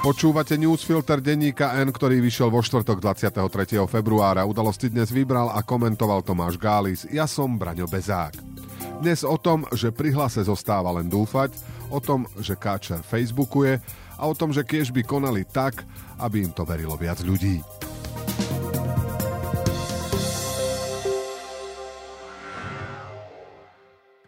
Počúvate newsfilter denníka N, ktorý vyšiel vo štvrtok 23. februára. Udalosti dnes vybral a komentoval Tomáš Gális. Ja som Braňo Bezák. Dnes o tom, že pri Hlase zostáva len dúfať, o tom, že Káčer facebookuje a o tom, že kiež by konali tak, aby im to verilo viac ľudí.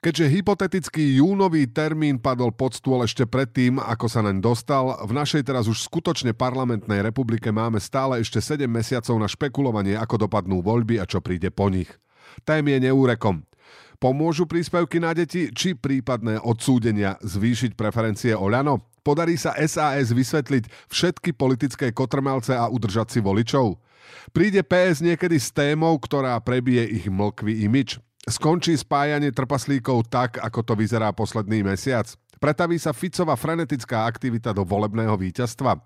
Keďže hypotetický júnový termín padol pod stôl ešte predtým, ako sa naň dostal, v našej teraz už skutočne parlamentnej republike máme stále ešte 7 mesiacov na špekulovanie, ako dopadnú voľby a čo príde po nich. Tém je neúrekom. Pomôžu príspevky na deti či prípadné odsúdenia zvýšiť preferencie Oľano? Podarí sa SAS vysvetliť všetky politické kotrmelce a udržať si voličov? Príde PS niekedy s témou, ktorá prebije ich mlkvý imidž? Skončí spájanie trpaslíkov tak, ako to vyzerá posledný mesiac. Pretaví sa Ficova frenetická aktivita do volebného víťazstva.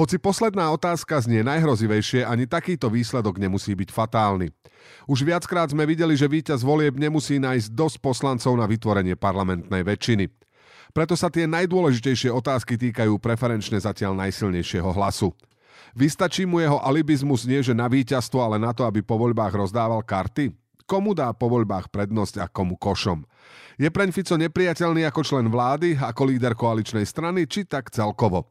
Hoci posledná otázka znie najhrozivejšie, ani takýto výsledok nemusí byť fatálny. Už viackrát sme videli, že víťaz volieb nemusí nájsť dosť poslancov na vytvorenie parlamentnej väčšiny. Preto sa tie najdôležitejšie otázky týkajú preferenčne zatiaľ najsilnejšieho hlasu. Vystačí mu jeho alibizmus nie že na víťazstvo, ale na to, aby po voľbách rozdával karty? Komu dá po voľbách prednosť a komu košom? Je preň Fico nepriateľný ako člen vlády, ako líder koaličnej strany, či tak celkovo?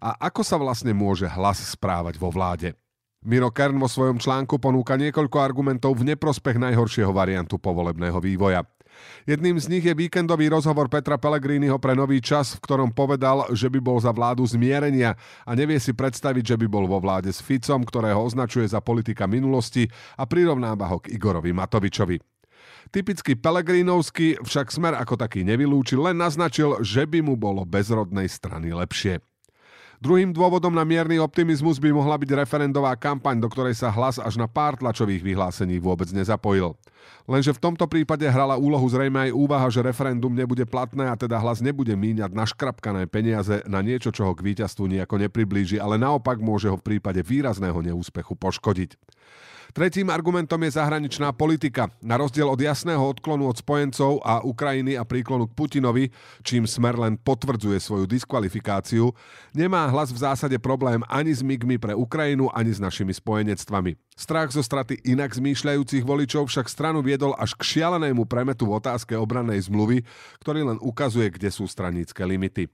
A ako sa vlastne môže Hlas správať vo vláde? Miro Kern vo svojom článku ponúka niekoľko argumentov v neprospech najhoršieho variantu povolebného vývoja. Jedným z nich je víkendový rozhovor Petra Pellegriniho pre Nový čas, v ktorom povedal, že by bol za vládu zmierenia a nevie si predstaviť, že by bol vo vláde s Ficom, ktorého označuje za politika minulosti a prirovnáva ho k Igorovi Matovičovi. Typicky pellegrinovský však Smer ako taký nevylúčil, len naznačil, že by mu bolo bez rodnej strany lepšie. Druhým dôvodom na mierny optimizmus by mohla byť referendová kampaň, do ktorej sa Hlas až na pár tlačových vyhlásení vôbec nezapojil. Lenže v tomto prípade hrala úlohu zrejme aj úvaha, že referendum nebude platné a teda Hlas nebude míňať naškrapkané peniaze na niečo, čo ho k víťazstvu nejako nepriblíži, ale naopak môže ho v prípade výrazného neúspechu poškodiť. Tretím argumentom je zahraničná politika. Na rozdiel od jasného odklonu od spojencov a Ukrajiny a príklonu k Putinovi, čím Smer len potvrdzuje svoju diskvalifikáciu, nemá Hlas v zásade problém ani s migmi pre Ukrajinu, ani s našimi spojenectvami. Strach zo straty inak zmýšľajúcich voličov však stranu viedol až k šialenému premetu v otázke obrannej zmluvy, ktorý len ukazuje, kde sú stranícke limity.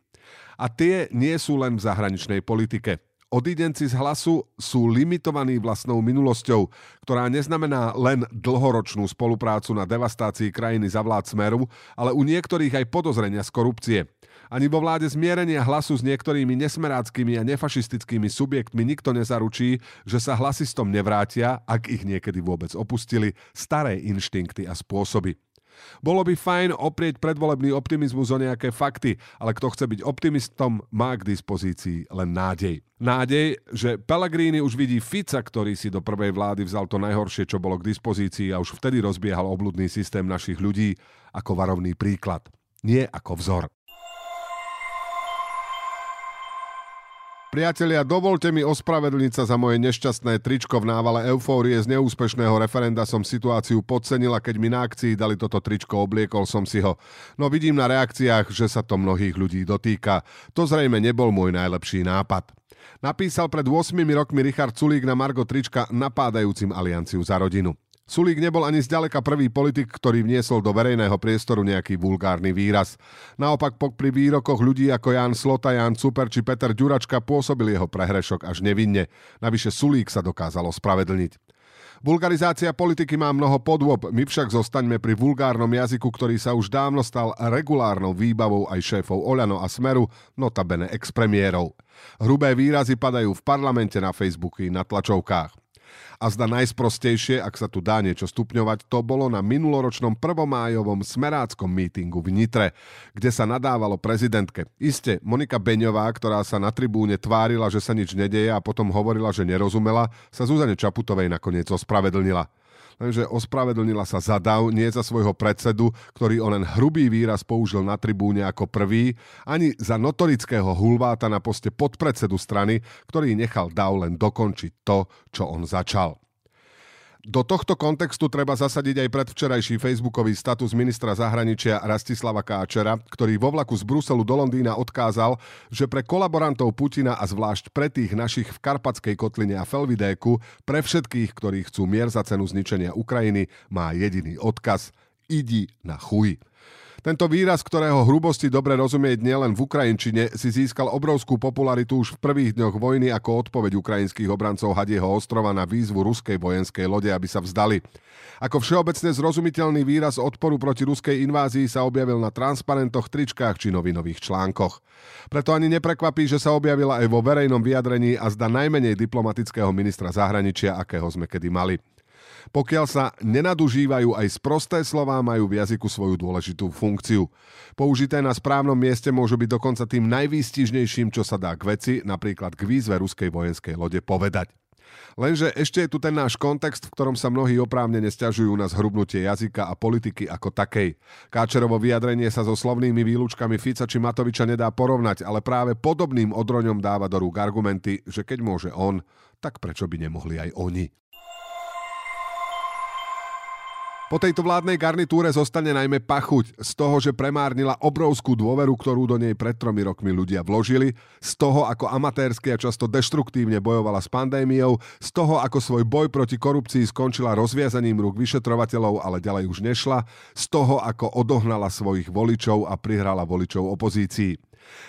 A tie nie sú len v zahraničnej politike. Odídenci z Hlasu sú limitovaní vlastnou minulosťou, ktorá neznamená len dlhoročnú spoluprácu na devastácii krajiny za vlád Smeru, ale u niektorých aj podozrenia z korupcie. Ani vo vláde zmierenia Hlasu s niektorými nesmeráckými a nefašistickými subjektmi nikto nezaručí, že sa hlasistom nevrátia, ak ich niekedy vôbec opustili, staré inštinkty a spôsoby. Bolo by fajn oprieť predvolebný optimizmus o nejaké fakty, ale kto chce byť optimistom, má k dispozícii len nádej. Nádej, že Pellegrini už vidí Fica, ktorý si do prvej vlády vzal to najhoršie, čo bolo k dispozícii a už vtedy rozbiehal obludný systém našich ľudí ako varovný príklad, nie ako vzor. Priatelia, dovolte mi ospravedlniť sa za moje nešťastné tričko. V návale eufórie z neúspešného referenda som situáciu podcenil a keď mi na akcii dali toto tričko, obliekol som si ho. No vidím na reakciách, že sa to mnohých ľudí dotýka. To zrejme nebol môj najlepší nápad. Napísal pred 8 rokmi Richard Culík na margo trička napádajúcim Alianciu za rodinu. Sulík nebol ani zďaleka prvý politik, ktorý vniesol do verejného priestoru nejaký vulgárny výraz. Naopak pri výrokoch ľudí ako Jan Slota, Jan Cuper či Peter Ďuračka pôsobil jeho prehrešok až nevinne. Navyše Sulík sa dokázalo spravedlniť. Vulgarizácia politiky má mnoho podôb, my však zostaňme pri vulgárnom jazyku, ktorý sa už dávno stal regulárnou výbavou aj šéfov Oľano a Smeru, notabene ex-premiérov. Hrubé výrazy padajú v parlamente, na Facebooku i na tlačovkách. A zda najsprostejšie, ak sa tu dá niečo stupňovať, to bolo na minuloročnom prvomájovom smeráckom mítingu v Nitre, kde sa nadávalo prezidentke. Iste, Monika Beňová, ktorá sa na tribúne tvárila, že sa nič nedeje a potom hovorila, že nerozumela, sa Zuzane Čaputovej nakoniec ospravedlnila. Lenže ospravedlnila sa za dav, nie za svojho predsedu, ktorý onen hrubý výraz použil na tribúne ako prvý, ani za notorického hulváta na poste podpredsedu strany, ktorý nechal dav len dokončiť to, čo on začal. Do tohto kontextu treba zasadiť aj predvčerajší facebookový status ministra zahraničia Rastislava Káčera, ktorý vo vlaku z Bruselu do Londýna odkázal, že pre kolaborantov Putina a zvlášť pre tých našich v Karpatskej kotline a Felvidéku, pre všetkých, ktorí chcú mier za cenu zničenia Ukrajiny, má jediný odkaz – idi na chuj. Tento výraz, ktorého hrubosti dobre rozumieť nielen v ukrajinčine, si získal obrovskú popularitu už v prvých dňoch vojny ako odpoveď ukrajinských obrancov Hadieho ostrova na výzvu ruskej vojenskej lode, aby sa vzdali. Ako všeobecne zrozumiteľný výraz odporu proti ruskej invázii sa objavil na transparentoch, tričkách či novinových článkoch. Preto ani neprekvapí, že sa objavila aj vo verejnom vyjadrení a zda najmenej diplomatického ministra zahraničia, akého sme kedy mali. Pokiaľ sa nenadužívajú, aj sprosté slová majú v jazyku svoju dôležitú funkciu. Použité na správnom mieste môžu byť dokonca tým najvýstižnejším, čo sa dá k veci, napríklad k výzve ruskej vojenskej lode povedať. Lenže ešte je tu ten náš kontext, v ktorom sa mnohí oprávnene sťažujú na zhrubnutie jazyka a politiky ako takej. Káčerovo vyjadrenie sa so slovnými výlučkami Fica či Matoviča nedá porovnať, ale práve podobným odroňom dáva do rúk argumenty, že keď môže on, tak prečo by nemohli aj oni. Po tejto vládnej garnitúre zostane najmä pachuť z toho, že premárnila obrovskú dôveru, ktorú do nej pred 3 rokmi ľudia vložili, z toho, ako amatérsky a často deštruktívne bojovala s pandémiou, z toho, ako svoj boj proti korupcii skončila rozviazaním rúk vyšetrovateľov, ale ďalej už nešla, z toho, ako odohnala svojich voličov a prihrala voličov opozícii.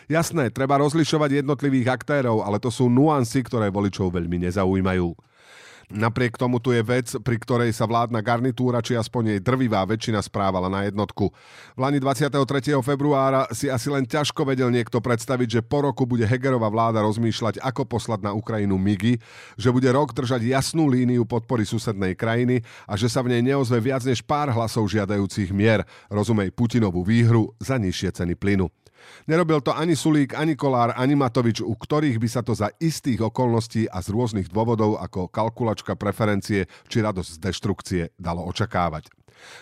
Jasné, treba rozlišovať jednotlivých aktérov, ale to sú nuancy, ktoré voličov veľmi nezaujímajú. Napriek tomu tu je vec, pri ktorej sa vládna garnitúra, či aspoň jej drvivá väčšina, správala na jednotku. V lani 23. februára si asi len ťažko vedel niekto predstaviť, že po roku bude Hegerova vláda rozmýšľať, ako poslať na Ukrajinu migy, že bude rok držať jasnú líniu podpory susednej krajiny a že sa v nej neozve viac než pár hlasov žiadajúcich mier, rozumej Putinovú výhru za nižšie ceny plynu. Nerobil to ani Sulík, ani Kolár, ani Matovič, u ktorých by sa to za istých okolností a z rôznych dôvodov ako kalkulačka preferencie či radosť z deštrukcie dalo očakávať.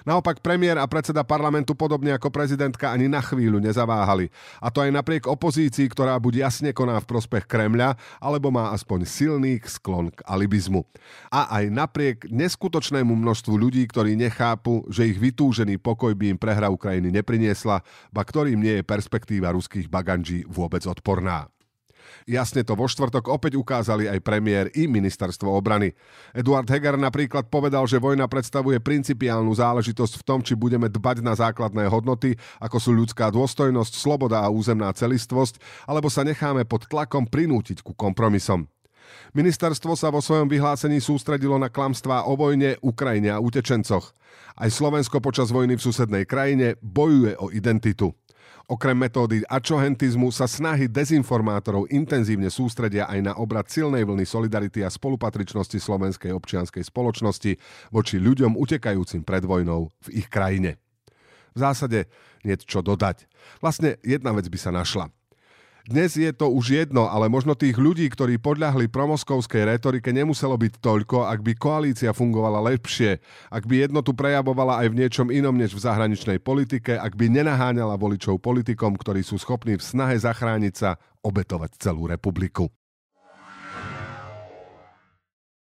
Naopak premiér a predseda parlamentu podobne ako prezidentka ani na chvíľu nezaváhali. A to aj napriek opozícii, ktorá buď jasne koná v prospech Kremľa, alebo má aspoň silný sklon k alibizmu. A aj napriek neskutočnému množstvu ľudí, ktorí nechápu, že ich vytúžený pokoj by im prehra Ukrajiny nepriniesla, ba ktorým nie je perspektíva ruských bagandží vôbec odporná. Jasne to vo štvrtok opäť ukázali aj premiér i ministerstvo obrany. Eduard Heger napríklad povedal, že vojna predstavuje principiálnu záležitosť v tom, či budeme dbať na základné hodnoty, ako sú ľudská dôstojnosť, sloboda a územná celistvosť, alebo sa necháme pod tlakom prinútiť ku kompromisom. Ministerstvo sa vo svojom vyhlásení sústredilo na klamstvá o vojne, Ukrajine a utečencoch. Aj Slovensko počas vojny v susednej krajine bojuje o identitu. Okrem metódy ačohentizmu sa snahy dezinformátorov intenzívne sústredia aj na obrat silnej vlny solidarity a spolupatričnosti slovenskej občianskej spoločnosti voči ľuďom utekajúcim pred vojnou v ich krajine. V zásade niečo dodať. Vlastne jedna vec by sa našla. Dnes je to už jedno, ale možno tých ľudí, ktorí podľahli promoskovskej retorike, nemuselo byť toľko, ak by koalícia fungovala lepšie, ak by jednotu prejavovala aj v niečom inom než v zahraničnej politike, ak by nenaháňala voličov politikom, ktorí sú schopní v snahe zachrániť sa obetovať celú republiku.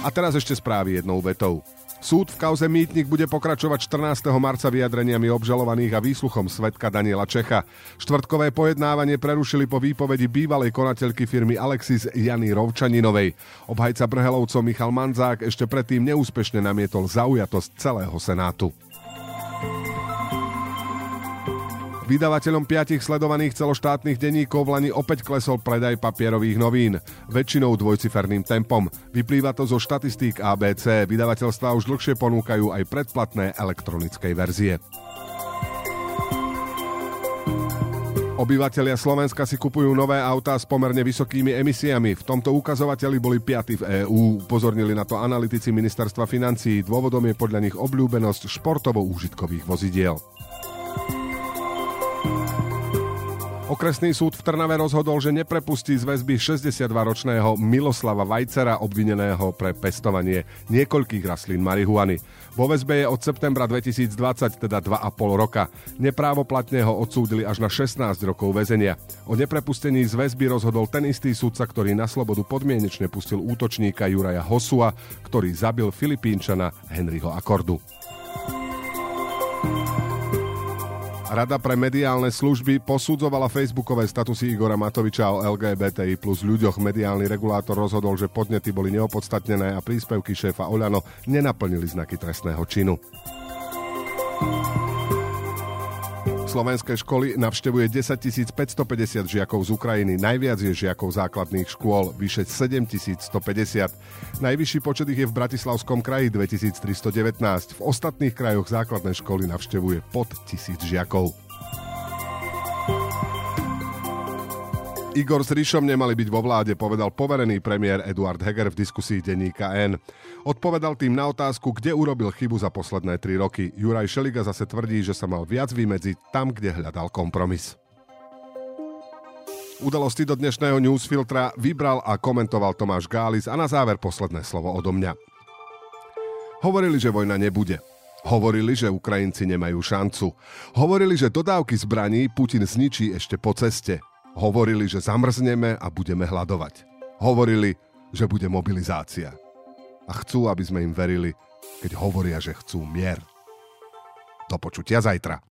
A teraz ešte správy jednou vetou. Súd v kauze mýtnik bude pokračovať 14. marca vyjadreniami obžalovaných a výsluchom svedka Daniela Čecha. Štvrtkové pojednávanie prerušili po výpovedi bývalej konateľky firmy Alexis Jany Rovčaninovej. Obhajca Brhelovcov Michal Manzák ešte predtým neúspešne namietol zaujatosť celého Senátu. Vydavateľom 5 sledovaných celoštátnych denníkov vlani opäť klesol predaj papierových novín, väčšinou dvojciferným tempom. Vyplýva to zo štatistík ABC, vydavateľstvá už dlhšie ponúkajú aj predplatné elektronickej verzie. Obyvatelia Slovenska si kupujú nové autá s pomerne vysokými emisiami. V tomto ukazovateli boli 5. v EÚ. Upozornili na to analytici ministerstva financií. Dôvodom je podľa nich obľúbenosť športovo-úžitkových vozidiel. Okresný súd v Trnave rozhodol, že neprepustí z väzby 62-ročného Miloslava Vajcera, obvineného pre pestovanie niekoľkých rastlín marihuany. Vo väzbe je od septembra 2020, teda 2,5 roka. Neprávoplatne ho odsúdili až na 16 rokov väzenia. O neprepustení z väzby rozhodol ten istý sudca, ktorý na slobodu podmienečne pustil útočníka Juraja Hosua, ktorý zabil Filipínčana Henryho Akordu. Rada pre mediálne služby posudzovala facebookové statusy Igora Matoviča o LGBTI+ ľuďoch. Mediálny regulátor rozhodol, že podnety boli neopodstatnené a príspevky šéfa Oľano nenaplnili znaky trestného činu. Slovenské školy navštevuje 10 550 žiakov z Ukrajiny. Najviac je žiakov základných škôl, vyše 7 150. Najvyšší počet ich je v Bratislavskom kraji 2319. V ostatných krajoch základné školy navštevuje pod 1000 žiakov. Igor s Rišom nemali byť vo vláde, povedal poverený premiér Eduard Heger v diskusii denníka N. Odpovedal tým na otázku, kde urobil chybu za posledné 3 roky. Juraj Šeliga zase tvrdí, že sa mal viac vymedziť tam, kde hľadal kompromis. Udalosti do dnešného newsfiltra vybral a komentoval Tomáš Gális a na záver posledné slovo odo mňa. Hovorili, že vojna nebude. Hovorili, že Ukrajinci nemajú šancu. Hovorili, že dodávky zbraní Putin zničí ešte po ceste. Hovorili, že zamrzneme a budeme hladovať. Hovorili, že bude mobilizácia. A chcú, aby sme im verili, keď hovoria, že chcú mier. Do počutia zajtra.